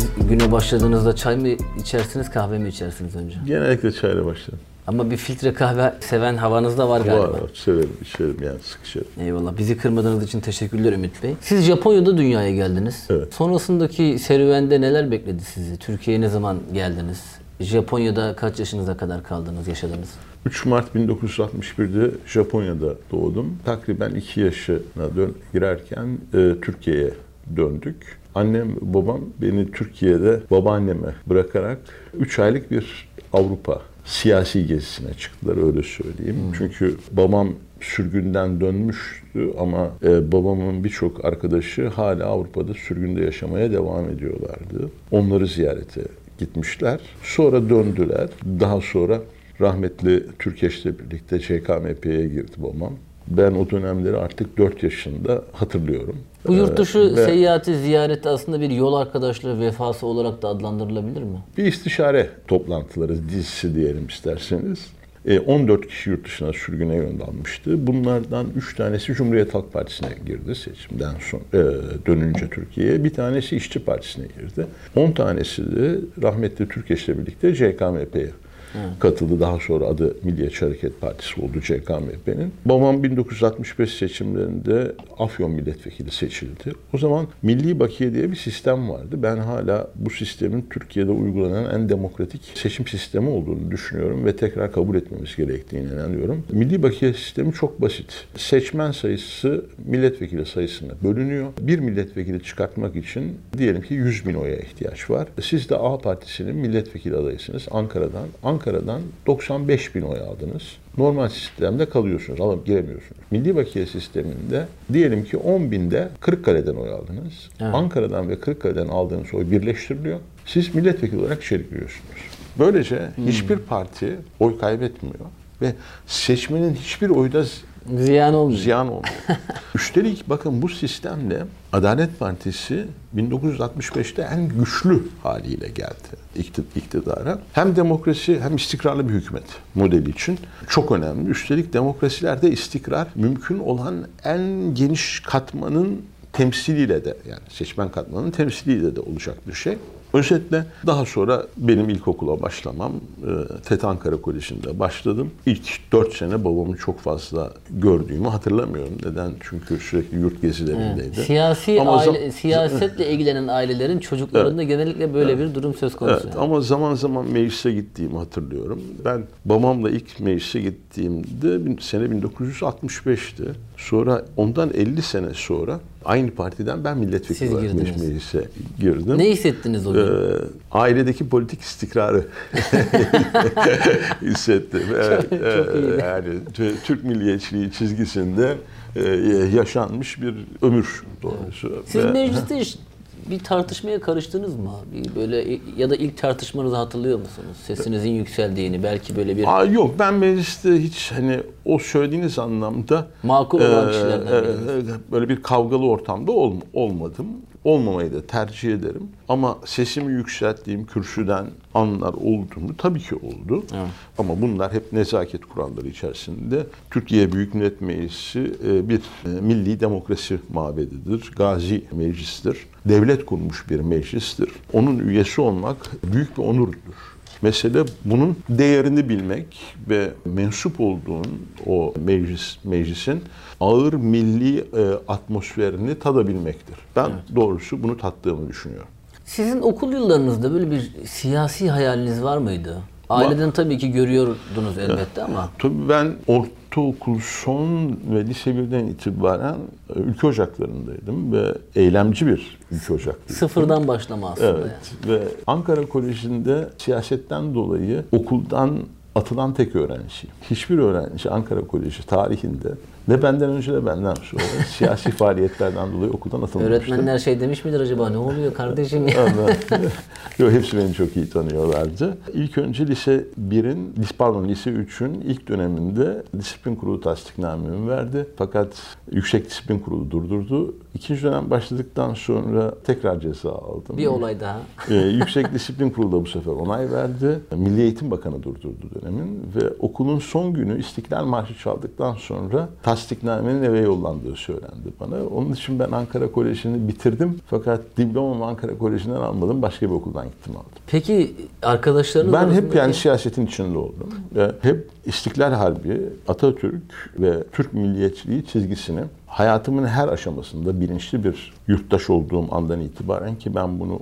Siz güne başladığınızda çay mı içersiniz, kahve mi içersiniz önce? Genellikle çayla başlarım. Ama bir filtre kahve seven havanız da var galiba. Var, severim, içerim yani, sık içerim. Eyvallah. Bizi kırmadığınız için teşekkürler Ümit Bey. Siz Japonya'da dünyaya geldiniz. Evet. Sonrasındaki serüvende neler bekledi sizi? Türkiye'ye ne zaman geldiniz? Japonya'da kaç yaşınıza kadar kaldınız, yaşadınız? 3 Mart 1961'de Japonya'da doğdum. Takriben 2 yaşına girerken Türkiye'ye döndük. Annem, babam beni Türkiye'de babaanneme bırakarak 3 aylık bir Avrupa siyasi gezisine çıktılar, öyle söyleyeyim. Çünkü babam sürgünden dönmüştü ama babamın birçok arkadaşı hala Avrupa'da sürgünde yaşamaya devam ediyorlardı. Onları ziyarete gitmişler. Sonra döndüler. Daha sonra rahmetli Türkeş'le birlikte ÇKMP'ye girdi babam. Ben o dönemleri artık 4 yaşında hatırlıyorum. Bu yurt dışı seyahati, ziyareti aslında bir yol arkadaşlığı vefası olarak da adlandırılabilir mi? Bir istişare toplantıları dizisi diyelim isterseniz. 14 kişi yurt dışına sürgüne yönlenmişti. Bunlardan 3 tanesi Cumhuriyet Halk Partisi'ne girdi seçimden sonra dönünce Türkiye'ye. Bir tanesi İşçi Partisi'ne girdi. 10 tanesi de rahmetli Türkeş'le birlikte CKMP'ye katıldı. Daha sonra adı Milliyetçi Hareket Partisi oldu CKMP'nin. Babam 1965 seçimlerinde Afyon milletvekili seçildi. O zaman Milli Bakiye diye bir sistem vardı. Ben hala bu sistemin Türkiye'de uygulanan en demokratik seçim sistemi olduğunu düşünüyorum ve tekrar kabul etmemiz gerektiğine inanıyorum. Milli Bakiye sistemi çok basit. Seçmen sayısı milletvekili sayısına bölünüyor. Bir milletvekili çıkartmak için diyelim ki 100 bin oya ihtiyaç var. Siz de A Partisi'nin milletvekili adayısınız Ankara'dan. Ankara'dan 95 bin oy aldınız. Normal sistemde kalıyorsunuz, alıp giremiyorsunuz. Milli Bakiye sisteminde diyelim ki 10 binde Kırıkkale'den oy aldınız. Evet. Ankara'dan ve Kırıkkale'den aldığınız oy birleştiriliyor. Siz milletvekili olarak içeri giriyorsunuz. Böylece hiçbir parti oy kaybetmiyor ve seçmenin hiçbir oyda ziyan olmuyor. Üstelik bakın bu sistemle Adalet Partisi 1965'te en güçlü haliyle geldi iktidara. Hem demokrasi hem istikrarlı bir hükümet modeli için çok önemli. Üstelik demokrasilerde istikrar mümkün olan en geniş katmanın temsiliyle de, yani seçmen katmanının temsiliyle de olacak bir şey. Özetle daha sonra benim ilkokula başlamam, TET Ankara Koleji'nde başladım. İlk 4 sene babamı çok fazla gördüğümü hatırlamıyorum. Neden? Çünkü sürekli yurt gezilerindeydi. Evet. Siyasetle ilgilenen ailelerin çocuklarında genellikle böyle bir durum söz konusu. Evet. Yani. Ama zaman zaman meclise gittiğimi hatırlıyorum. Ben babamla ilk meclise gittiğimde sene 1965'ti. Sonra ondan 50 sene sonra aynı partiden ben milletvekili olarak meclise girdim. Ne hissettiniz o gün? Ailedeki politik istikrarı hissettim. Evet, çok iyi. Yani Türk milliyetçiliği çizgisinde yaşanmış bir ömür doğrusu. Siz mecliste bir tartışmaya karıştınız mı? Böyle ya da ilk tartışmanızı hatırlıyor musunuz? Sesinizin yükseldiğini, belki böyle bir... Yok, ben mecliste hiç hani o söylediğiniz anlamda makul olan kişilerden böyle bir kavgalı ortamda olmadım. Olmamayı da tercih ederim. Ama sesimi yükselttiğim kürsüden anlar oldu mu? Tabii ki oldu. Evet. Ama bunlar hep nezaket kuralları içerisinde. Türkiye Büyük Millet Meclisi bir milli demokrasi mabedidir. Gazi meclistir. Devlet kurmuş bir meclistir. Onun üyesi olmak büyük bir onurdur. Mesele bunun değerini bilmek ve mensup olduğun o meclisin ağır milli atmosferini tadabilmektir. Ben doğrusu bunu tattığımı düşünüyorum. Sizin okul yıllarınızda böyle bir siyasi hayaliniz var mıydı? Aileden tabii ki görüyordunuz elbette ama. Tabii ben ortaokul son ve lise 1'den itibaren ülke ocaklarındaydım ve eylemci bir ülke ocaklıydım. Sıfırdan başlama aslında. Evet. Yani. Ve Ankara Koleji'nde siyasetten dolayı okuldan atılan tek öğrenciyim. Hiçbir öğrenci Ankara Koleji tarihinde ne benden önce de benden sonra siyasi faaliyetlerden dolayı okuldan atılmıştı. Öğretmenler şey demiş midir acaba? Ne oluyor kardeşim ya? Yok, hepsi beni çok iyi tanıyorlardı. İlk önce lise 3'ün ilk döneminde disiplin kurulu tasdiknamemi verdi. Fakat Yüksek Disiplin Kurulu durdurdu. İkinci dönem başladıktan sonra tekrar ceza aldım. Bir olay daha. Yüksek Disiplin Kurulu da bu sefer onay verdi. Milli Eğitim Bakanı durdurdu dönemin ve okulun son günü İstiklal Marşı çaldıktan sonra tasdiknamenin eve yollandığı söylendi bana. Onun için ben Ankara Koleji'ni bitirdim. Fakat diplomamı Ankara Koleji'nden almadım. Başka bir okuldan gittim aldım. Peki arkadaşlarınız... Ben hep yani siyasetin içinde oldum. Hep İstiklal Harbi, Atatürk ve Türk milliyetçiliği çizgisini hayatımın her aşamasında bilinçli bir yurttaş olduğum andan itibaren, ki ben bunu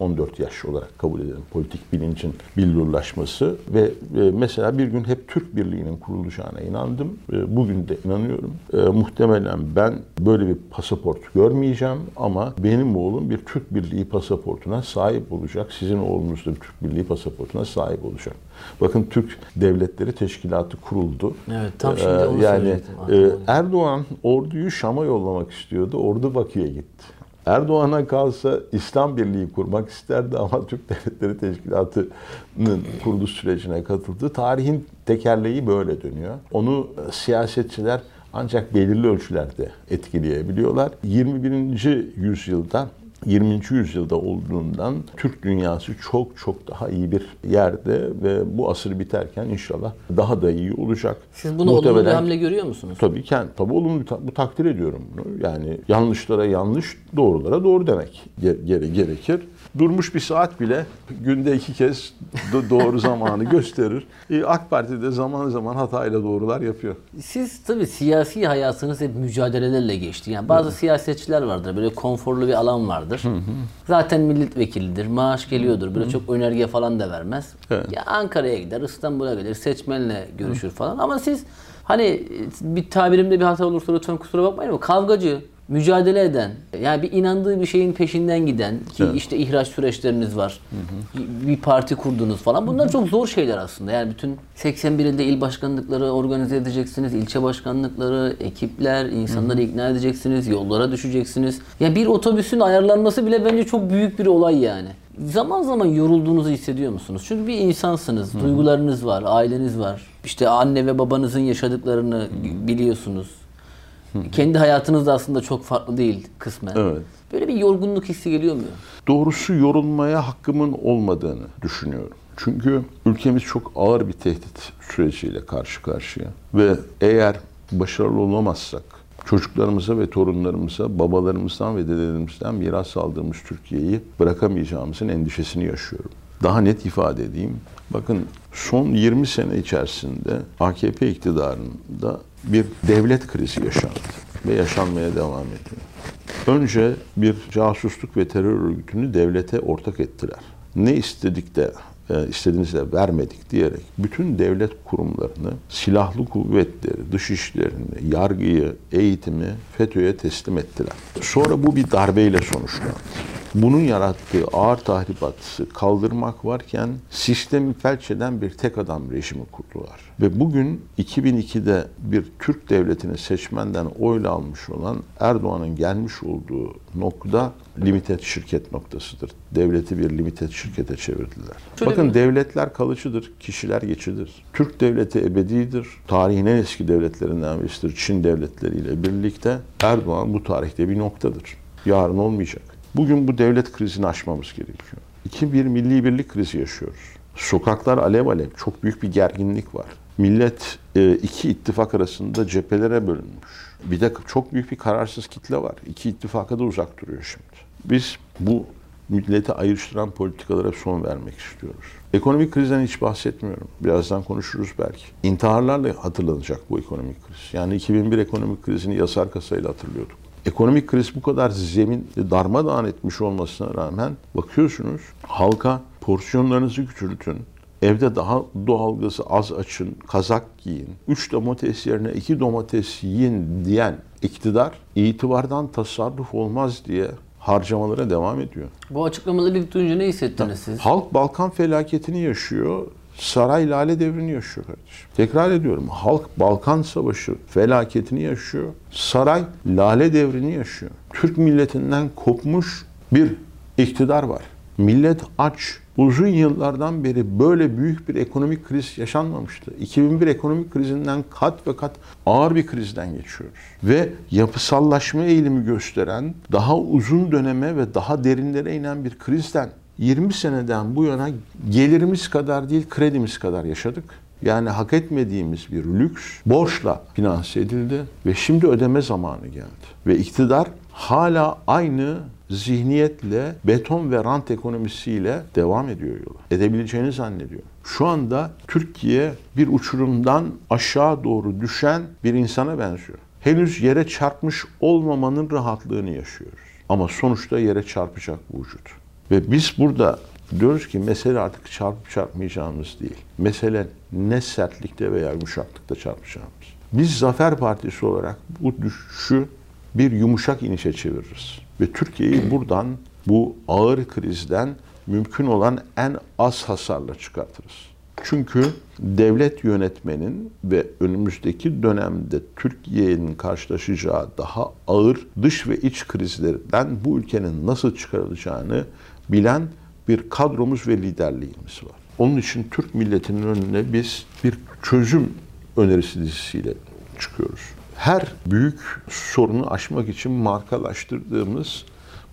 15-14 yaş olarak kabul ederim. Politik bilincin billurlaşması ve mesela bir gün hep Türk Birliği'nin kurulacağına inandım. Bugün de inanıyorum. Muhtemelen ben böyle bir pasaport görmeyeceğim ama benim oğlum bir Türk Birliği pasaportuna sahip olacak. Sizin oğlunuz da bir Türk Birliği pasaportuna sahip olacak. Bakın Türk Devletleri Teşkilatı kuruldu. Evet, tam şimdi onu söyleyecektim. Erdoğan orduyu Şam'a yollamak istiyordu. Ordu Bakü'ye gitti. Erdoğan'a kalsa İslam Birliği kurmak isterdi ama Türk Devletleri Teşkilatı'nın kuruluş sürecine katıldı. Tarihin tekerleği böyle dönüyor. Onu siyasetçiler ancak belirli ölçülerde etkileyebiliyorlar. 21. yüzyılda 20. yüzyılda olduğundan Türk dünyası çok çok daha iyi bir yerde ve bu asır biterken inşallah daha da iyi olacak. Siz bunu olumlu bir hamle görüyor musunuz? Tabii ki. Tabii olumlu, bu takdir ediyorum bunu. Yani yanlışlara yanlış, doğrulara doğru demek gerekir. Durmuş bir saat bile günde 2 kez doğru zamanı gösterir. AK Parti de zaman zaman hatayla doğrular yapıyor. Siz tabii siyasi hayatınız hep mücadelelerle geçti. Yani bazı siyasetçiler vardır. Böyle konforlu bir alan vardır. Hı-hı. Zaten milletvekilidir. Maaş geliyordur. Böyle çok önerge falan da vermez. Evet. Ya Ankara'ya gider, İstanbul'a gelir, seçmenle görüşür falan. Ama siz hani bir tabirimde bir hata olursa lütfen kusura bakmayın ama kavgacı, mücadele eden, yani bir inandığı bir şeyin peşinden giden, ki evet, işte ihraç süreçleriniz var, bir parti kurdunuz falan. Bunlar çok zor şeyler aslında. Yani bütün 81 ilde il başkanlıkları organize edeceksiniz, ilçe başkanlıkları, ekipler, insanları ikna edeceksiniz, yollara düşeceksiniz. Ya yani bir otobüsün ayarlanması bile bence çok büyük bir olay yani. Zaman zaman yorulduğunuzu hissediyor musunuz? Çünkü bir insansınız, duygularınız var, aileniz var. İşte anne ve babanızın yaşadıklarını biliyorsunuz. Kendi hayatınız da aslında çok farklı değil kısmen. Evet. Böyle bir yorgunluk hissi geliyor mu? Doğrusu yorulmaya hakkımın olmadığını düşünüyorum. Çünkü ülkemiz çok ağır bir tehdit süreciyle karşı karşıya. Ve eğer başarılı olamazsak çocuklarımıza ve torunlarımıza babalarımızdan ve dedelerimizden miras aldığımız Türkiye'yi bırakamayacağımızın endişesini yaşıyorum. Daha net ifade edeyim. Bakın son 20 sene içerisinde AKP iktidarında bir devlet krizi yaşandı ve yaşanmaya devam ediyor. Önce bir casusluk ve terör örgütünü devlete ortak ettiler. Ne istedik de istediğimizde vermedik diyerek bütün devlet kurumlarını, silahlı kuvvetleri, dışişlerini, yargıyı, eğitimi FETÖ'ye teslim ettiler. Sonra bu bir darbeyle sonuçlandı. Bunun yarattığı ağır tahribatı kaldırmak varken sistemi felç eden bir tek adam rejimi kurdular. Ve bugün 2002'de bir Türk devletini seçmenden oyla almış olan Erdoğan'ın gelmiş olduğu nokta limited şirket noktasıdır. Devleti bir limited şirkete çevirdiler. Şöyle bakın mi? Devletler kalıcıdır, kişiler geçidir. Türk devleti ebedidir. Tarihin en eski devletlerinden birisidir. Çin devletleriyle birlikte Erdoğan bu tarihte bir noktadır. Yarın olmayacak. Bugün bu devlet krizini aşmamız gerekiyor. 2-1 milli birlik krizi yaşıyoruz. Sokaklar alev alev. Çok büyük bir gerginlik var. Millet iki ittifak arasında cephelere bölünmüş. Bir de çok büyük bir kararsız kitle var. İki ittifaka da uzak duruyor şimdi. Biz bu milleti ayrıştıran politikalara son vermek istiyoruz. Ekonomik krizden hiç bahsetmiyorum. Birazdan konuşuruz belki. İntiharlarla hatırlanacak bu ekonomik kriz. Yani 2001 ekonomik krizini yasar kasayla hatırlıyorduk. Ekonomik kriz bu kadar zemin darmadağın etmiş olmasına rağmen bakıyorsunuz halka porsiyonlarınızı küçültün, evde daha doğalgazı az açın, kazak giyin, 3 domates yerine 2 domates yiyin diyen iktidar itibardan tasarruf olmaz diye harcamalara devam ediyor. Bu açıklamaları ilk duyunca ne hissettiniz siz? Halk Balkan felaketini yaşıyor. Saray lale devrini yaşıyor kardeşim. Tekrar ediyorum. Halk Balkan Savaşı felaketini yaşıyor. Saray lale devrini yaşıyor. Türk milletinden kopmuş bir iktidar var. Millet aç. Uzun yıllardan beri böyle büyük bir ekonomik kriz yaşanmamıştı. 2001 ekonomik krizinden kat ve kat ağır bir krizden geçiyoruz. Ve yapısallaşma eğilimi gösteren, daha uzun döneme ve daha derinlere inen bir krizden 20 seneden bu yana gelirimiz kadar değil, kredimiz kadar yaşadık. Yani hak etmediğimiz bir lüks borçla finanse edildi ve şimdi ödeme zamanı geldi. Ve iktidar hala aynı zihniyetle, beton ve rant ekonomisiyle devam ediyor yola. Edebileceğini zannediyor. Şu anda Türkiye bir uçurumdan aşağı doğru düşen bir insana benziyor. Henüz yere çarpmış olmamanın rahatlığını yaşıyoruz. Ama sonuçta yere çarpacak bu vücut. Ve biz burada diyoruz ki mesele artık çarpıp çarpmayacağımız değil. Mesele ne sertlikte veya yumuşaklıkta çarpacağımız. Biz Zafer Partisi olarak bu düşüşü bir yumuşak inişe çeviririz. Ve Türkiye'yi buradan, bu ağır krizden mümkün olan en az hasarla çıkartırız. Çünkü devlet yönetmenin ve önümüzdeki dönemde Türkiye'nin karşılaşacağı daha ağır dış ve iç krizlerden bu ülkenin nasıl çıkarılacağını bilen bir kadromuz ve liderliğimiz var. Onun için Türk milletinin önüne biz bir çözüm önerisi dizisiyle çıkıyoruz. Her büyük sorunu aşmak için markalaştırdığımız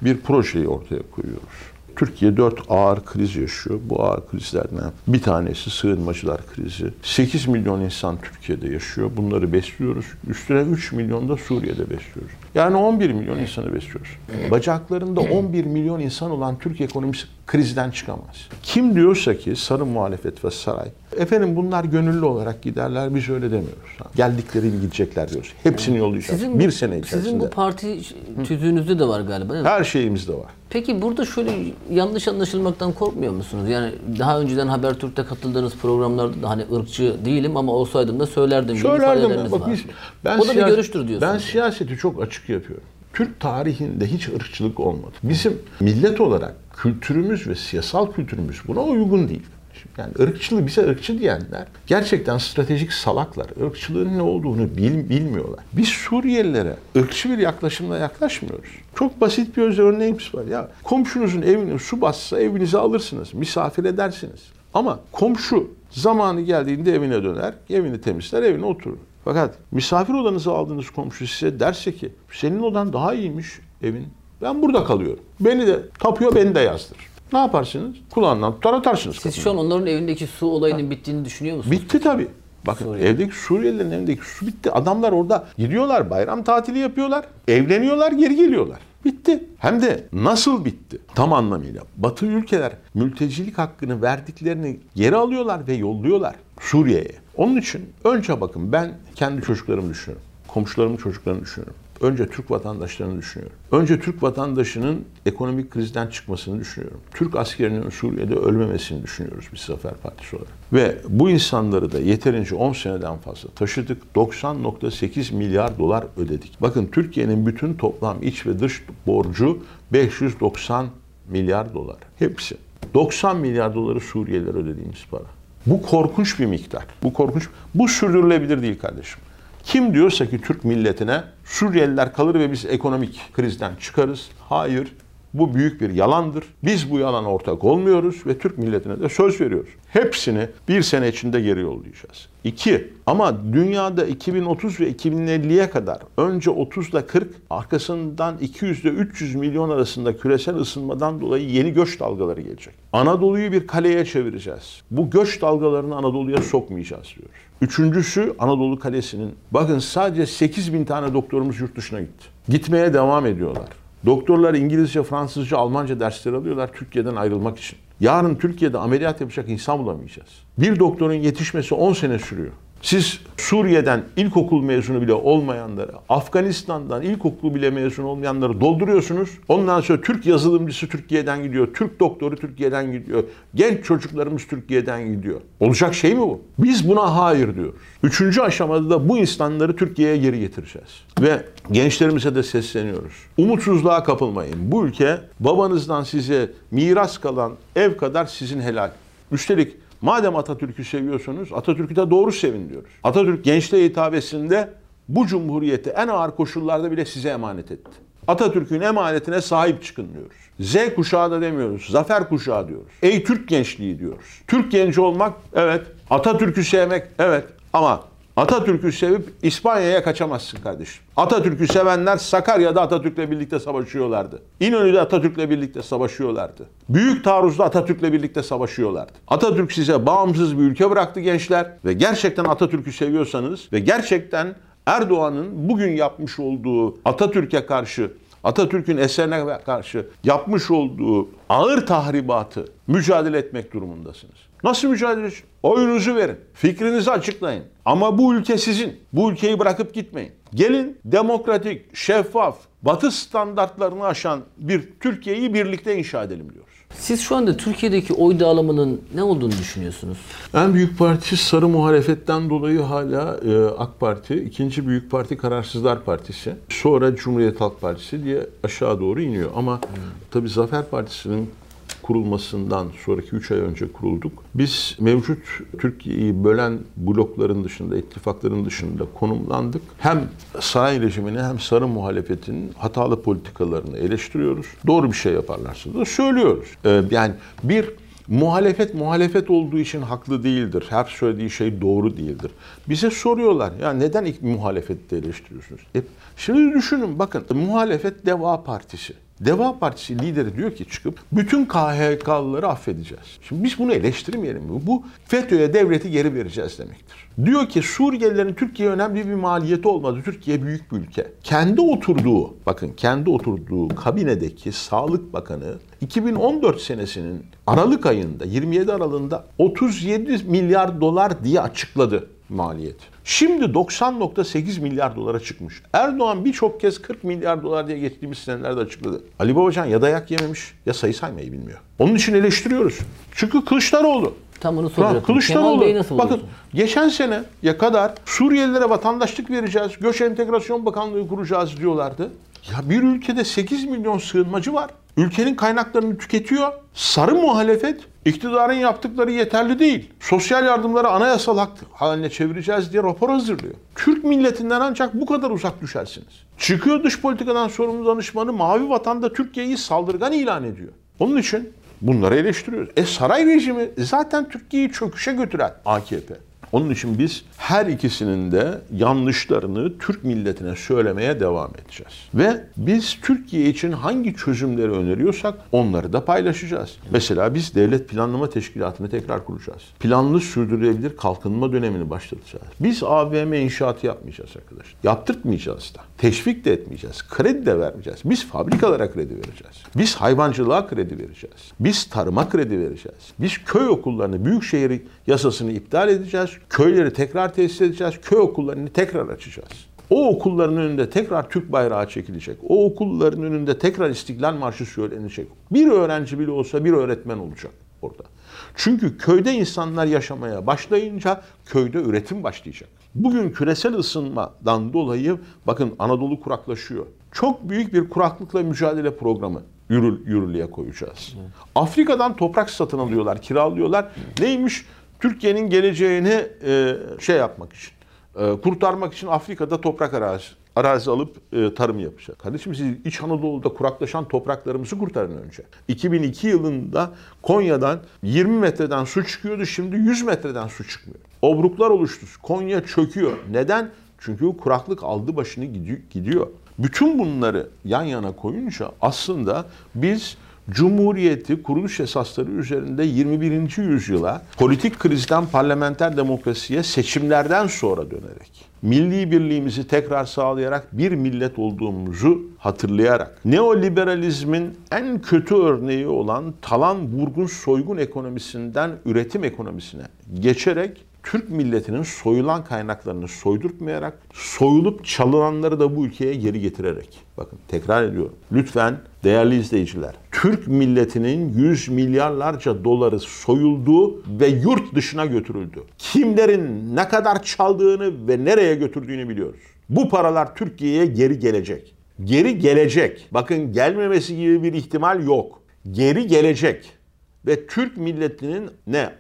bir projeyi ortaya koyuyoruz. Türkiye 4 ağır kriz yaşıyor. Bu ağır krizlerden bir tanesi sığınmacılar krizi. 8 milyon insan Türkiye'de yaşıyor. Bunları besliyoruz. Üstüne 3 milyon da Suriye'de besliyoruz. Yani 11 milyon insanı besliyoruz. Bacaklarında 11 milyon insan olan Türk ekonomisi krizden çıkamaz. Kim diyorsa ki sarı muhalefet ve saray, efendim bunlar gönüllü olarak giderler, biz öyle demiyoruz. Geldikleri gidecekler diyoruz. Hepsini yollayacağız. Bir sene içerisinde. Sizin bu parti tüzüğünüzde de var galiba, değil mi? Her şeyimizde var. Peki burada şöyle yanlış anlaşılmaktan korkmuyor musunuz? Yani daha önceden Habertürk'te katıldığınız programlarda da hani ırkçı değilim ama olsaydım da söylerdim. Söylerdim. Bak, o da bir görüştür diyorsunuz. Ben siyaseti çok açık yapıyorum. Türk tarihinde hiç ırkçılık olmadı. Bizim millet olarak kültürümüz ve siyasal kültürümüz buna uygun değil. Yani ırkçılığı, bize ırkçı diyenler gerçekten stratejik salaklar. Irkçılığın ne olduğunu bilmiyorlar. Biz Suriyelilere ırkçı bir yaklaşımla yaklaşmıyoruz. Çok basit bir örneğimiz var. Ya komşunuzun evini su bassa evinize alırsınız, misafir edersiniz. Ama komşu zamanı geldiğinde evine döner, evini temizler, evine oturur. Fakat misafir odanızı aldığınız komşu size derse ki senin odan daha iyiymiş evin, ben burada kalıyorum. Beni de tapıyor, beni de yazdırır. Ne yaparsınız? Kulağından tutar atarsınız. Siz kapını. Şu an onların evindeki su olayının bittiğini düşünüyor musunuz? Bitti tabii. Bakın Suriye. Evdeki Suriyelilerin evindeki su bitti. Adamlar orada gidiyorlar, bayram tatili yapıyorlar, evleniyorlar, geri geliyorlar. Bitti. Hem de nasıl bitti? Tam anlamıyla. Batı ülkeler mültecilik hakkını verdiklerini geri alıyorlar ve yolluyorlar Suriye'ye. Onun için önce bakın, ben kendi çocuklarımı düşünüyorum. Komşularımın çocuklarını düşünüyorum. Önce Türk vatandaşlarını düşünüyorum. Önce Türk vatandaşının ekonomik krizden çıkmasını düşünüyorum. Türk askerinin Suriye'de ölmemesini düşünüyoruz biz Zafer Partisi olarak. Ve bu insanları da yeterince 10 seneden fazla taşıdık. 90.8 milyar dolar ödedik. Bakın Türkiye'nin bütün toplam iç ve dış borcu 590 milyar dolar. Hepsi. 90 milyar doları Suriyeliler ödediğimiz para. Bu korkunç bir miktar. Bu korkunç. Bu sürdürülebilir değil kardeşim. Kim diyorsa ki Türk milletine Suriyeliler kalır ve biz ekonomik krizden çıkarız. Hayır, bu büyük bir yalandır. Biz bu yalana ortak olmuyoruz ve Türk milletine de söz veriyoruz. Hepsini bir sene içinde geri yollayacağız. 2. Ama dünyada 2030 ve 2050'ye kadar önce 30'da 40, arkasından 200'de 300 milyon arasında küresel ısınmadan dolayı yeni göç dalgaları gelecek. Anadolu'yu bir kaleye çevireceğiz. Bu göç dalgalarını Anadolu'ya sokmayacağız diyoruz. 3.'sü Anadolu Kalesi'nin. Bakın sadece 8.000 tane doktorumuz yurt dışına gitti. Gitmeye devam ediyorlar. Doktorlar İngilizce, Fransızca, Almanca dersleri alıyorlar Türkiye'den ayrılmak için. Yarın Türkiye'de ameliyat yapacak insan bulamayacağız. Bir doktorun yetişmesi 10 sene sürüyor. Siz Suriye'den ilkokul mezunu bile olmayanları, Afganistan'dan ilkokul bile mezun olmayanları dolduruyorsunuz. Ondan sonra Türk yazılımcısı Türkiye'den gidiyor, Türk doktoru Türkiye'den gidiyor, genç çocuklarımız Türkiye'den gidiyor. Olacak şey mi bu? Biz buna hayır diyoruz. 3. aşamada da bu insanları Türkiye'ye geri getireceğiz. Ve gençlerimize de sesleniyoruz. Umutsuzluğa kapılmayın. Bu ülke babanızdan size miras kalan ev kadar sizin helal. Üstelik madem Atatürk'ü seviyorsunuz, Atatürk'ü de doğru sevin diyoruz. Atatürk gençliğe hitabesinde bu cumhuriyeti en ağır koşullarda bile size emanet etti. Atatürk'ün emanetine sahip çıkın diyoruz. Z kuşağı da demiyoruz, zafer kuşağı diyoruz. Ey Türk gençliği diyoruz. Türk genci olmak, evet. Atatürk'ü sevmek, evet. Ama Atatürk'ü sevip İspanya'ya kaçamazsın kardeşim. Atatürk'ü sevenler Sakarya'da Atatürk'le birlikte savaşıyorlardı. İnönü'de Atatürk'le birlikte savaşıyorlardı. Büyük taarruzda Atatürk'le birlikte savaşıyorlardı. Atatürk size bağımsız bir ülke bıraktı gençler. Ve gerçekten Atatürk'ü seviyorsanız ve gerçekten Erdoğan'ın bugün yapmış olduğu Atatürk'e karşı, Atatürk'ün eserine karşı yapmış olduğu ağır tahribatı mücadele etmek durumundasınız. Nasıl mücadele edin? Oyunuzu verin. Fikrinizi açıklayın. Ama bu ülke sizin. Bu ülkeyi bırakıp gitmeyin. Gelin demokratik, şeffaf, Batı standartlarını aşan bir Türkiye'yi birlikte inşa edelim diyoruz. Siz şu anda Türkiye'deki oy dağılımının ne olduğunu düşünüyorsunuz? En büyük parti sarı muhalefetten dolayı hala AK Parti, ikinci büyük parti Kararsızlar Partisi, sonra Cumhuriyet Halk Partisi diye aşağı doğru iniyor. Ama tabii Zafer Partisi'nin kurulmasından sonraki 3 ay önce kurulduk. Biz mevcut Türkiye'yi bölen blokların dışında, ittifakların dışında konumlandık. Hem saray rejimini hem sarı muhalefetin hatalı politikalarını eleştiriyoruz. Doğru bir şey yaparlarsa da söylüyoruz. Yani bir muhalefet olduğu için haklı değildir. Her söylediği şey doğru değildir. Bize soruyorlar ya neden ilk muhalefeti eleştiriyorsunuz? Şimdi düşünün bakın muhalefet Deva Partisi. Deva Partisi lideri diyor ki çıkıp bütün KHK'lıları affedeceğiz. Şimdi biz bunu eleştirmeyelim mi? Bu FETÖ'ye devleti geri vereceğiz demektir. Diyor ki Suriyelilerin Türkiye'ye önemli bir maliyeti olmadı. Türkiye büyük bir ülke. Kendi oturduğu kabinedeki Sağlık Bakanı 2014 senesinin Aralık ayında 27 Aralık'ında 37 milyar dolar diye açıkladı maliyeti. Şimdi 90.8 milyar dolara çıkmış. Erdoğan birçok kez 40 milyar dolar diye geçtiğimiz senelerde açıkladı. Ali Babacan ya dayak yememiş ya sayı saymayı bilmiyor. Onun için eleştiriyoruz. Çünkü Kılıçdaroğlu. Tam onu soracaktım. Kılıçdaroğlu. Bakın geçen seneye kadar Suriyelilere vatandaşlık vereceğiz, Göç Entegrasyon Bakanlığı kuracağız diyorlardı. Ya bir ülkede 8 milyon sığınmacı var. Ülkenin kaynaklarını tüketiyor. Sarı muhalefet iktidarın yaptıkları yeterli değil. Sosyal yardımları anayasal hak haline çevireceğiz diye rapor hazırlıyor. Türk milletinden ancak bu kadar uzak düşersiniz. Çıkıyor dış politikadan sorumlu danışmanı Mavi Vatan'da Türkiye'yi saldırgan ilan ediyor. Onun için bunları eleştiriyoruz. Saray rejimi zaten Türkiye'yi çöküşe götüren AKP. Onun için biz her ikisinin de yanlışlarını Türk milletine söylemeye devam edeceğiz. Ve biz Türkiye için hangi çözümleri öneriyorsak onları da paylaşacağız. Mesela biz Devlet Planlama Teşkilatı'nı tekrar kuracağız. Planlı sürdürülebilir kalkınma dönemini başlatacağız. Biz AVM inşaatı yapmayacağız arkadaşlar. Yaptırtmayacağız da. Teşvik de etmeyeceğiz. Kredi de vermeyeceğiz. Biz fabrikalara kredi vereceğiz. Biz hayvancılığa kredi vereceğiz. Biz tarıma kredi vereceğiz. Biz köy okullarını, büyükşehir yasasını iptal edeceğiz. Köyleri tekrar tesis edeceğiz. Köy okullarını tekrar açacağız. O okulların önünde tekrar Türk bayrağı çekilecek. O okulların önünde tekrar İstiklal Marşı söylenecek. Bir öğrenci bile olsa bir öğretmen olacak orada. Çünkü köyde insanlar yaşamaya başlayınca köyde üretim başlayacak. Bugün küresel ısınmadan dolayı bakın Anadolu kuraklaşıyor. Çok büyük bir kuraklıkla mücadele programı yürürlüğe koyacağız. Afrika'dan toprak satın alıyorlar, kiralıyorlar. Neymiş? Türkiye'nin geleceğini yapmak için, kurtarmak için Afrika'da toprak arazi alıp tarım yapacak. Kardeşim siz İç Anadolu'da kuraklaşan topraklarımızı kurtarın önce. 2002 yılında Konya'dan 20 metreden su çıkıyordu, şimdi 100 metreden su çıkmıyor. Obruklar oluştu, Konya çöküyor. Neden? Çünkü kuraklık aldı başını gidiyor. Bütün bunları yan yana koyunca aslında biz Cumhuriyeti kuruluş esasları üzerinde 21. yüzyıla politik krizden parlamenter demokrasiye seçimlerden sonra dönerek, milli birliğimizi tekrar sağlayarak bir millet olduğumuzu hatırlayarak, neoliberalizmin en kötü örneği olan talan, vurgun, soygun ekonomisinden üretim ekonomisine geçerek Türk milletinin soyulan kaynaklarını soydurtmayarak, soyulup çalınanları da bu ülkeye geri getirerek. Bakın tekrar ediyorum. Lütfen değerli izleyiciler, Türk milletinin yüz milyarlarca doları soyuldu ve yurt dışına götürüldü. Kimlerin ne kadar çaldığını ve nereye götürdüğünü biliyoruz. Bu paralar Türkiye'ye geri gelecek. Geri gelecek. Bakın gelmemesi gibi bir ihtimal yok. Geri gelecek. Ve Türk milletinin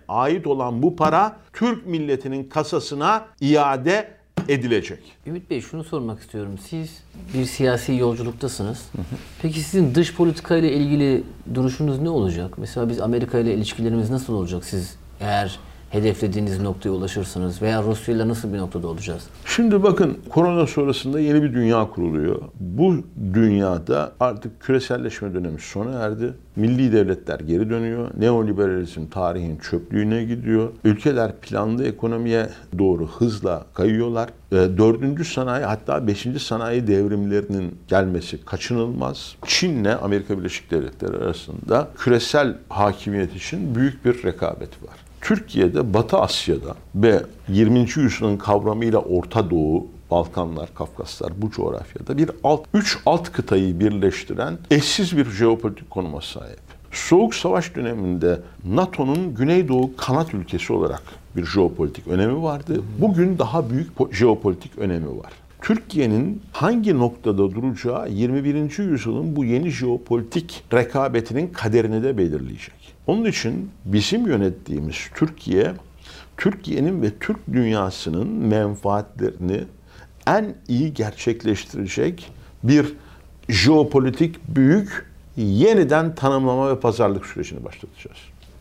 ait olan bu para Türk milletinin kasasına iade edilecek. Ümit Bey şunu sormak istiyorum. Siz bir siyasi yolculuktasınız. Peki sizin dış politikayla ilgili duruşunuz ne olacak? Mesela biz Amerika ile ilişkilerimiz nasıl olacak siz eğer hedeflediğiniz noktaya ulaşırsınız veya Rusya'yla nasıl bir noktada olacağız? Şimdi bakın, korona sonrasında yeni bir dünya kuruluyor. Bu dünyada artık küreselleşme dönemi sona erdi. Milli devletler geri dönüyor. Neoliberalizm tarihin çöplüğüne gidiyor. Ülkeler planlı ekonomiye doğru hızla kayıyorlar. 4. sanayi hatta 5. sanayi devrimlerinin gelmesi kaçınılmaz. Çin'le Amerika Birleşik Devletleri arasında küresel hakimiyet için büyük bir rekabet var. Türkiye'de Batı Asya'da ve 20. yüzyılın kavramıyla Orta Doğu, Balkanlar, Kafkaslar bu coğrafyada bir üç alt kıtayı birleştiren eşsiz bir jeopolitik konuma sahip. Soğuk Savaş döneminde NATO'nun Güneydoğu kanat ülkesi olarak bir jeopolitik önemi vardı. Bugün daha büyük jeopolitik önemi var. Türkiye'nin hangi noktada duracağı 21. yüzyılın bu yeni jeopolitik rekabetinin kaderini de belirleyecek. Onun için bizim yönettiğimiz Türkiye, Türkiye'nin ve Türk dünyasının menfaatlerini en iyi gerçekleştirecek bir jeopolitik büyük yeniden tanımlama ve pazarlık sürecini başlatacağız.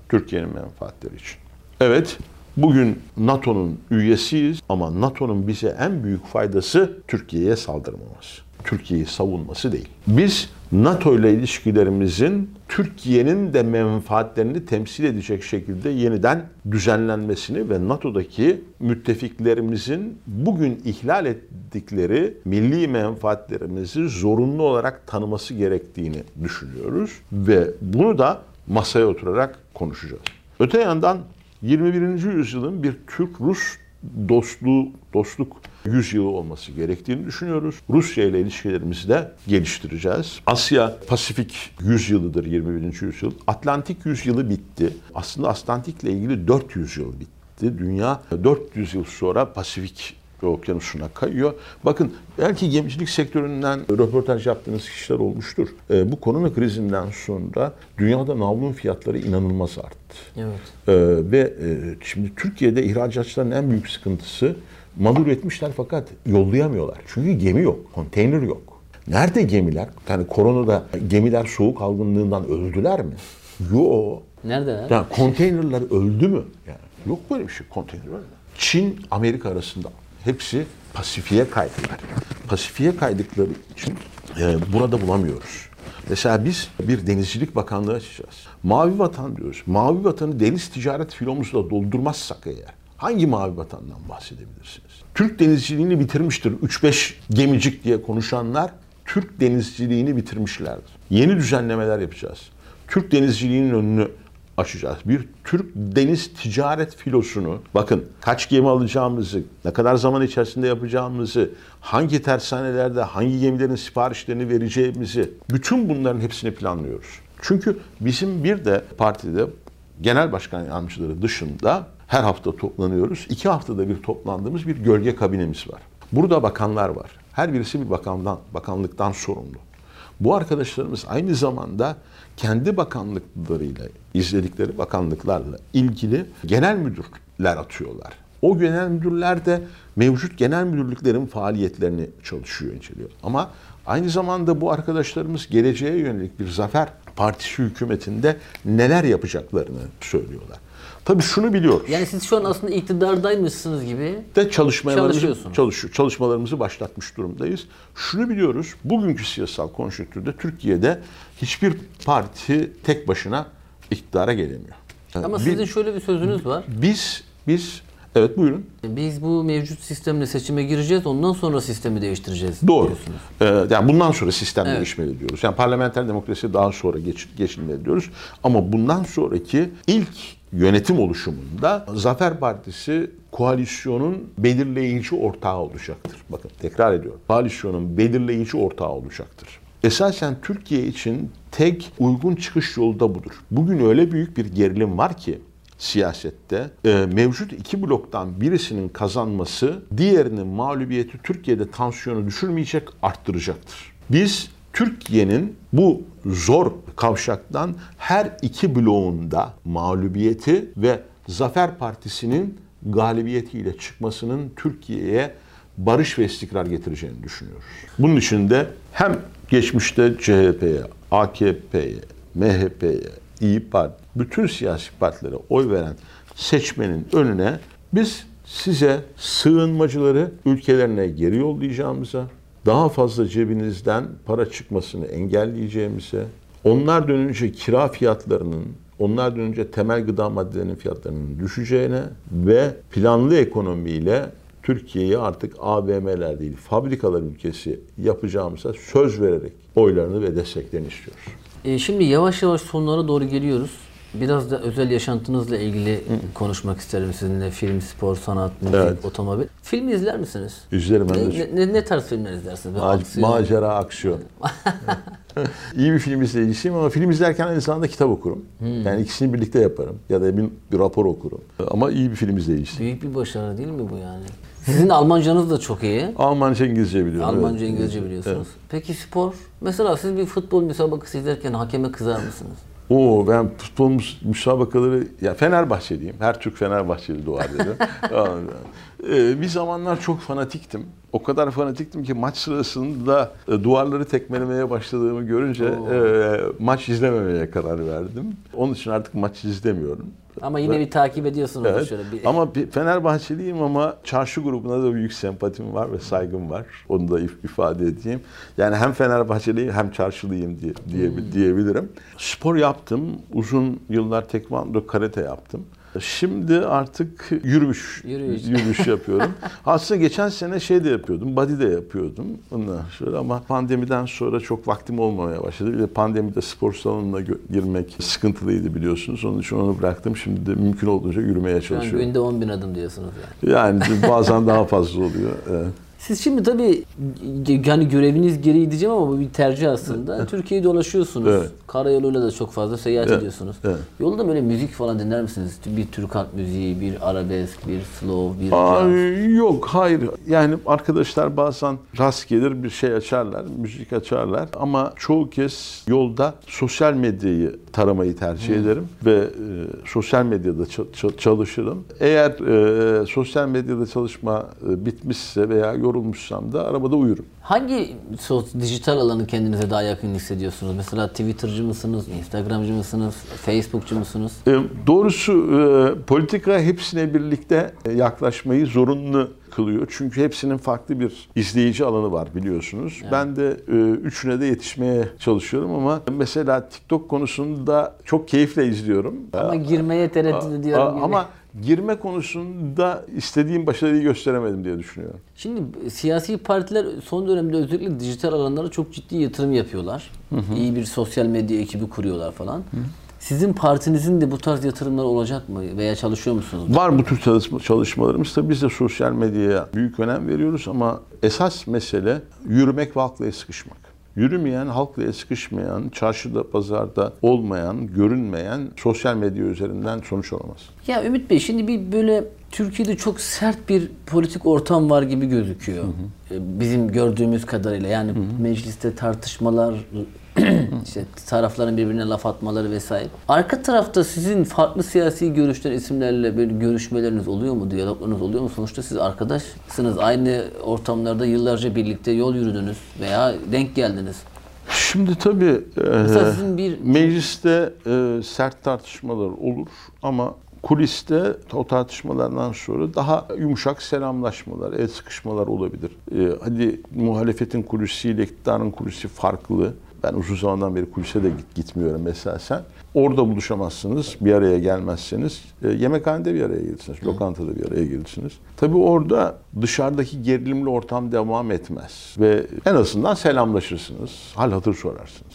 Türkiye'nin menfaatleri için. Evet, bugün NATO'nun üyesiyiz ama NATO'nun bize en büyük faydası Türkiye'ye saldırmaması, Türkiye'yi savunması değil. Biz NATO ile ilişkilerimizin Türkiye'nin de menfaatlerini temsil edecek şekilde yeniden düzenlenmesini ve NATO'daki müttefiklerimizin bugün ihlal ettikleri milli menfaatlerimizi zorunlu olarak tanıması gerektiğini düşünüyoruz ve bunu da masaya oturarak konuşacağız. Öte yandan 21. yüzyılın bir Türk-Rus dostluk yüzyılı olması gerektiğini düşünüyoruz. Rusya ile ilişkilerimizi de geliştireceğiz. Asya-Pasifik yüzyılıdır 21. yüzyıl. Atlantik yüzyılı bitti. Aslında Atlantik ile ilgili 400 yıl bitti. Dünya 400 yıl sonra Pasifik okyanusuna kayıyor. Bakın, belki gemicilik sektöründen röportaj yaptığınız kişiler olmuştur. Bu korona krizinden sonra dünyada navlun fiyatları inanılmaz arttı. Evet. Şimdi Türkiye'de ihracatçıların en büyük sıkıntısı, mal üretmişler fakat yollayamıyorlar. Çünkü gemi yok, konteyner yok. Nerede gemiler? Yani koronada gemiler soğuk algınlığından öldüler mi? Yok. Neredeler? Yani konteynerler öldü mü? Yani yok böyle bir şey, konteyner öldü. Çin, Amerika arasında hepsi Pasifik'e kaydılar. Pasifik'e kaydıkları için burada bulamıyoruz. Mesela biz bir Denizcilik Bakanlığı açacağız. Mavi vatan diyoruz. Mavi vatanı deniz ticaret filomuzla doldurmazsak eğer, hangi mavi vatandan bahsedebilirsiniz? Türk denizciliğini bitirmiştir 3-5 gemicik diye konuşanlar, Türk denizciliğini bitirmişlerdir. Yeni düzenlemeler yapacağız. Türk denizciliğinin önünü açacağız. Bir Türk deniz ticaret filosunu, bakın kaç gemi alacağımızı, ne kadar zaman içerisinde yapacağımızı, hangi tersanelerde, hangi gemilerin siparişlerini vereceğimizi, bütün bunların hepsini planlıyoruz. Çünkü bizim bir de partide genel başkan yardımcıları dışında her hafta toplanıyoruz. 2 haftada bir toplandığımız bir gölge kabinemiz var. Burada bakanlar var. Her birisi bir bakanlıktan sorumlu. Bu arkadaşlarımız aynı zamanda kendi bakanlıklarıyla, izledikleri bakanlıklarla ilgili genel müdürler atıyorlar. O genel müdürler de mevcut genel müdürlüklerin faaliyetlerini çalışıyor, inceliyor. Ama aynı zamanda bu arkadaşlarımız geleceğe yönelik bir Zafer Partisi hükümetinde neler yapacaklarını söylüyorlar. Tabii şunu biliyoruz. Yani siz şu an aslında iktidardaymışsınız gibi de çalışmalarımızı başlatmış durumdayız. Şunu biliyoruz. Bugünkü siyasal konjonktürde Türkiye'de hiçbir parti tek başına iktidara gelemiyor. Yani ama sizin şöyle bir sözünüz var. Evet, buyurun. Biz bu mevcut sistemle seçime gireceğiz, ondan sonra sistemi değiştireceğiz. Doğru. Yani bundan sonra sistem değişmeli diyoruz. Yani parlamenter demokrasi daha sonra geçilmeli diyoruz. Ama bundan sonraki ilk yönetim oluşumunda Zafer Partisi koalisyonun belirleyici ortağı olacaktır. Bakın, tekrar ediyorum. Koalisyonun belirleyici ortağı olacaktır. Esasen Türkiye için tek uygun çıkış yolu da budur. Bugün öyle büyük bir gerilim var ki siyasette mevcut 2 bloktan birisinin kazanması diğerinin mağlubiyeti Türkiye'de tansiyonu düşürmeyecek, arttıracaktır. Biz Türkiye'nin bu zor kavşaktan her 2 bloğunda mağlubiyeti ve Zafer Partisi'nin galibiyetiyle çıkmasının Türkiye'ye barış ve istikrar getireceğini düşünüyoruz. Bunun için de hem geçmişte CHP'ye, AKP'ye, MHP'ye, İYİ Parti, bütün siyasi partilere oy veren seçmenin önüne biz size sığınmacıları ülkelerine geri yollayacağımıza, daha fazla cebinizden para çıkmasını engelleyeceğimize, onlar dönünce kira fiyatlarının, onlar dönünce temel gıda maddelerinin fiyatlarının düşeceğine ve planlı ekonomiyle Türkiye'yi artık AVM'ler değil, fabrikalar ülkesi yapacağımıza söz vererek oylarını ve desteklerini istiyoruz. Şimdi yavaş yavaş sonlara doğru geliyoruz. Biraz da özel yaşantınızla ilgili konuşmak isterim sizinle. Film, spor, sanat, müzik, evet, otomobil. Film izler misiniz? İzlerim ben de. Ne tarz filmler izlersiniz? Macera, aksiyon. İyi bir film izleyicisiyim ama film izlerken aynı zamanda kitap okurum. Yani ikisini birlikte yaparım. Ya da bir rapor okurum. Ama iyi bir film izleyicisiyim. Büyük bir başarı değil mi bu yani? Sizin Almancanız da çok iyi. Almanca, İngilizce biliyorum. Almanca, evet. İngilizce biliyorsunuz. Evet. Peki spor? Mesela siz bir futbol müsabakası izlerken hakeme kızar mısınız? Ben futbol müsabakaları, ya Fenerbahçeliyim. Her Türk Fenerbahçeli dua ediyor. Bir zamanlar çok fanatiktim. O kadar fanatiktim ki maç sırasında duvarları tekmelemeye başladığımı görünce maç izlememeye karar verdim. Onun için artık maç izlemiyorum. Ama yine bir takip ediyorsunuz. Evet, şöyle bir... Ama Fenerbahçeliyim ama çarşı grubuna da büyük sempatim var ve saygım var. Onu da ifade edeyim. Yani hem Fenerbahçeliyim hem çarşılıyım diyebilirim. Spor yaptım. Uzun yıllar tekvando, karate yaptım. Şimdi artık yürüyüş yapıyorum. Aslında geçen sene şey de yapıyordum, body de yapıyordum. Ondan sonra ama pandemiden sonra çok vaktim olmamaya başladı. Bir de pandemide spor salonuna girmek sıkıntılıydı biliyorsunuz. Onun için onu bıraktım. Şimdi de mümkün olduğunca yürümeye çalışıyorum. Yani günde 10.000 adım diyorsunuz yani. Yani bazen daha fazla oluyor. Evet. Siz şimdi tabii yani göreviniz gereği diyeceğim ama bu bir tercih aslında. Türkiye'yi dolaşıyorsunuz. Evet. Karayoluyla da çok fazla seyahat, evet, ediyorsunuz. Evet. Yolda böyle müzik falan dinler misiniz? Bir Türk halk müziği, bir arabesk, bir slow, bir... Yok, hayır. Yani arkadaşlar bazen rast gelir bir şey açarlar, müzik açarlar. Ama çoğu kez yolda sosyal medyayı taramayı tercih ederim. Ve sosyal medyada çalışırım. Eğer sosyal medyada çalışma bitmişse veya yorulmuşsam da arabada uyurum. Hangi dijital alanı kendinize daha yakın hissediyorsunuz? Mesela Twitter'cı mısınız, Instagram'cı mısınız, Facebook'cu musunuz? Doğrusu politika hepsine birlikte yaklaşmayı zorunlu kılıyor. Çünkü hepsinin farklı bir izleyici alanı var biliyorsunuz. Evet. Ben de üçüne de yetişmeye çalışıyorum ama mesela TikTok konusunda çok keyifle izliyorum. Ama girmeye tereddüt ediyorum. Ama girme konusunda istediğim başarıyı gösteremedim diye düşünüyorum. Şimdi siyasi partiler son dönemde özellikle dijital alanlara çok ciddi yatırım yapıyorlar. İyi bir sosyal medya ekibi kuruyorlar falan. Sizin partinizin de bu tarz yatırımlar olacak mı veya çalışıyor musunuz? Var bu tür çalışmalarımız. Tabii biz de sosyal medyaya büyük önem veriyoruz ama esas mesele yürümek ve halkla sıkışmak. Yürümeyen, halkla sıkışmayan, çarşıda, pazarda olmayan, görünmeyen sosyal medya üzerinden sonuç olamaz. Ya Ümit Bey, şimdi bir böyle Türkiye'de çok sert bir politik ortam var gibi gözüküyor. Bizim gördüğümüz kadarıyla yani mecliste tartışmalar, işte tarafların birbirine laf atmaları vesaire. Arka tarafta sizin farklı siyasi görüşler, isimlerle böyle görüşmeleriniz oluyor mu? Diyaloglarınız oluyor mu? Sonuçta siz arkadaşsınız. Aynı ortamlarda yıllarca birlikte yol yürüdünüz veya denk geldiniz. Şimdi tabii mecliste sert tartışmalar olur ama kuliste o tartışmalardan sonra daha yumuşak selamlaşmalar, el sıkışmalar olabilir. Hadi muhalefetin kulisiyle iktidarın kulisi farklı. Ben uzun zamandan beri kulise de gitmiyorum mesela sen. Orada buluşamazsınız, bir araya gelmezseniz. Yemekhanede bir araya gelirsiniz, lokantada bir araya gelirsiniz. Tabii orada dışarıdaki gerilimli ortam devam etmez. Ve en azından selamlaşırsınız, hal hatır sorarsınız.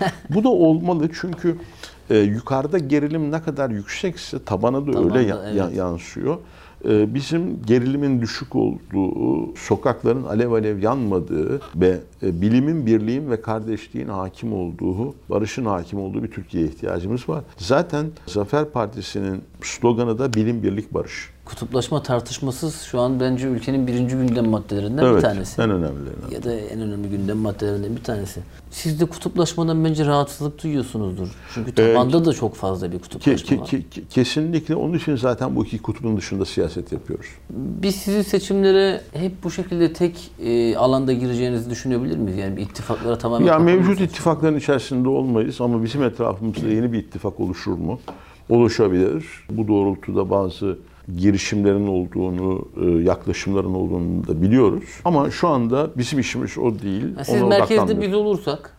Yani bu da olmalı çünkü yukarıda gerilim ne kadar yüksekse tabana da öyle yansıyor. Bizim gerilimin düşük olduğu, sokakların alev alev yanmadığı ve bilimin, birliğin ve kardeşliğin hakim olduğu, barışın hakim olduğu bir Türkiye'ye ihtiyacımız var. Zaten Zafer Partisi'nin sloganı da bilim, birlik, barış. Kutuplaşma tartışmasız şu an bence ülkenin birinci gündem maddelerinden, evet, bir tanesi. En önemlilerinden. Ya da en önemli gündem maddelerinden bir tanesi. Siz de kutuplaşmadan bence rahatsızlık duyuyorsunuzdur. Çünkü tabanda da çok fazla bir kutuplaşma var. Kesinlikle. Onun için zaten bu iki kutbun dışında siyaset yapıyoruz. Biz sizin seçimlere hep bu şekilde tek alanda gireceğinizi düşünebilir miyiz? Yani ittifaklara tamamen... Ya mevcut ittifakların içerisinde olmayız ama bizim etrafımızda yeni bir ittifak oluşur mu? oluşabilir. Bu doğrultuda bazı girişimlerin olduğunu, yaklaşımların olduğunu da biliyoruz. Ama şu anda bizim işimiz o değil. Siz merkezde biz olursak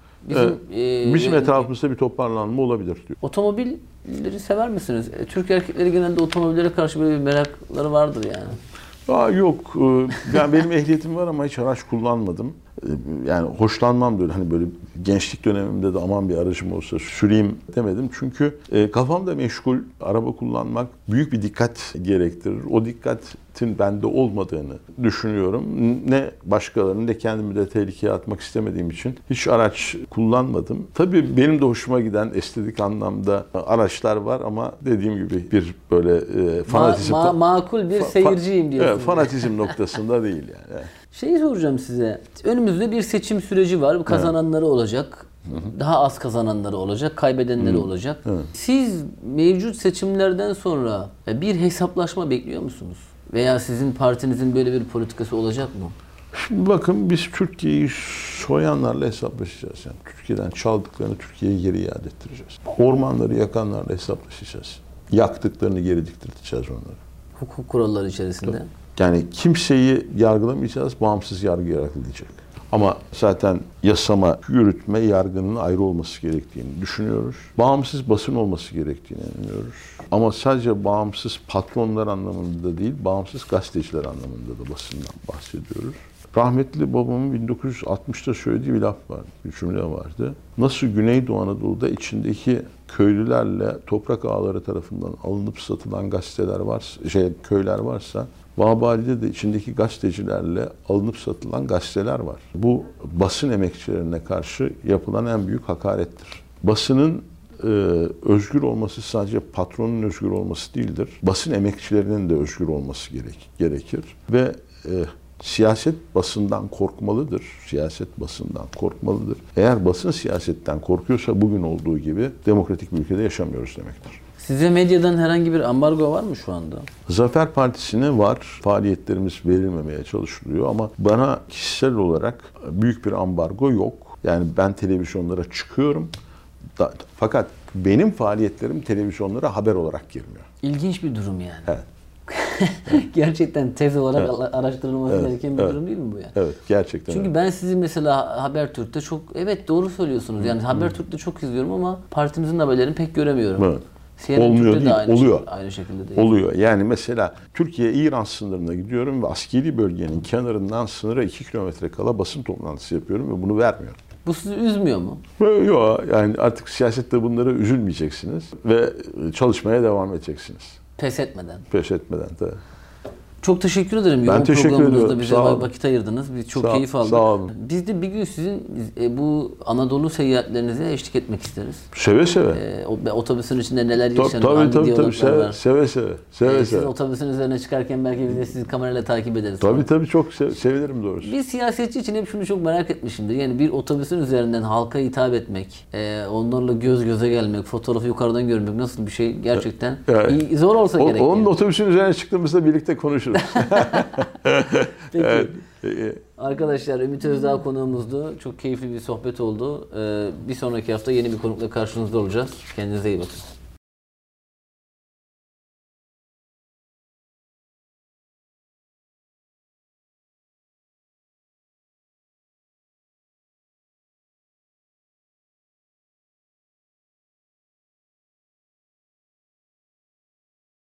bizim etrafımızda bir toparlanma olabilir diyor. Otomobilleri sever misiniz? Türk erkekleri genelde otomobillere karşı böyle bir merakları vardır yani. Aa, yok. Yani benim ehliyetim var ama hiç araç kullanmadım. Yani hoşlanmam böyle. Hani böyle gençlik dönemimde de aman bir aracım olsa süreyim demedim. Çünkü kafamda meşgul. Araba kullanmak büyük bir dikkat gerektirir. O dikkatin bende olmadığını düşünüyorum. Ne başkalarını ne kendimi de tehlikeye atmak istemediğim için hiç araç kullanmadım. Tabii benim de hoşuma giden estetik anlamda araçlar var ama dediğim gibi bir böyle fanatizm... makul bir seyirciyim diyorsunuz. Evet, fanatizm noktasında değil yani. Şeyi soracağım size. Önümüzde bir seçim süreci var. Kazananları olacak. Hı-hı. Daha az kazananları olacak. Kaybedenleri Hı-hı. olacak. Hı-hı. Siz mevcut seçimlerden sonra bir hesaplaşma bekliyor musunuz? Veya sizin partinizin böyle bir politikası olacak mı? Şimdi bakın biz Türkiye'yi soyanlarla hesaplaşacağız. Yani Türkiye'den çaldıklarını Türkiye'ye geri iade ettireceğiz. Ormanları yakanlarla hesaplaşacağız. Yaktıklarını geri diktireceğiz onları. Hukuk kuralları içerisinde. Tabii. Yani kimseyi yargılamayacağız, bağımsız yargı yargılayacak. Ama zaten yasama, yürütme, yargının ayrı olması gerektiğini düşünüyoruz. Bağımsız basın olması gerektiğini inanıyoruz. Ama sadece bağımsız patronlar anlamında değil, bağımsız gazeteciler anlamında da basından bahsediyoruz. Rahmetli babamın 1960'ta söylediği bir laf vardı, bir cümle vardı. Nasıl Güneydoğu Anadolu'da içindeki köylülerle toprak ağları tarafından alınıp satılan gazeteler varsa, köyler varsa, Vabali'de de içindeki gazetecilerle alınıp satılan gazeteler var. Bu basın emekçilerine karşı yapılan en büyük hakarettir. Basının özgür olması sadece patronun özgür olması değildir. Basın emekçilerinin de özgür olması gerekir. Ve siyaset basından korkmalıdır. Siyaset basından korkmalıdır. Eğer basın siyasetten korkuyorsa bugün olduğu gibi demokratik bir ülkede yaşamıyoruz demektir. Size medyadan herhangi bir ambargo var mı şu anda? Zafer Partisi'ne var. Faaliyetlerimiz verilmemeye çalışılıyor ama bana kişisel olarak büyük bir ambargo yok. Yani ben televizyonlara çıkıyorum. Fakat benim faaliyetlerim televizyonlara haber olarak girmiyor. İlginç bir durum yani. Evet. Gerçekten tez olarak evet. araştırılması gereken bir durum değil mi bu yani? Evet, gerçekten. Çünkü ben sizi mesela Habertürk'te çok, evet doğru söylüyorsunuz. Yani Habertürk'te çok izliyorum ama partimizin haberlerini pek göremiyorum. Evet. Olmuyor değil, oluyor. Aynı şekilde değil. Oluyor. Yani mesela Türkiye-İran sınırına gidiyorum ve askeri bölgenin kenarından sınıra 2 kilometre kala basın toplantısı yapıyorum ve bunu vermiyorum. Bu sizi üzmüyor mu? Yok. Yani artık siyasette bunlara üzülmeyeceksiniz ve çalışmaya devam edeceksiniz. Pes etmeden. Pes etmeden, tabii. Çok teşekkür ederim. Ben teşekkür ediyorum. Bize vakit ayırdınız. Biz çok keyif aldık. Sağ olun. Biz de bir gün sizin bu Anadolu seyahatlerinize eşlik etmek isteriz. Seve seve. Otobüsün içinde neler yaşanıyor. Tabii. Seve seve. Siz otobüsün üzerine çıkarken belki biz de sizi kamerayla takip ederiz. Tabii çok sevinirim doğrusu. Bir siyasetçi için hep şunu çok merak etmişimdir. Yani bir otobüsün üzerinden halka hitap etmek, onlarla göz göze gelmek, fotoğrafı yukarıdan görmek nasıl bir şey gerçekten yani, zor olsa gerek. Onun otobüsün üzerine çıktığımızda birlikte konuşuruz. Peki. Evet. Arkadaşlar Ümit Özdağ konuğumuzdu. Çok keyifli bir sohbet oldu. Bir sonraki hafta yeni bir konukla karşınızda olacağız. Kendinize iyi bakın.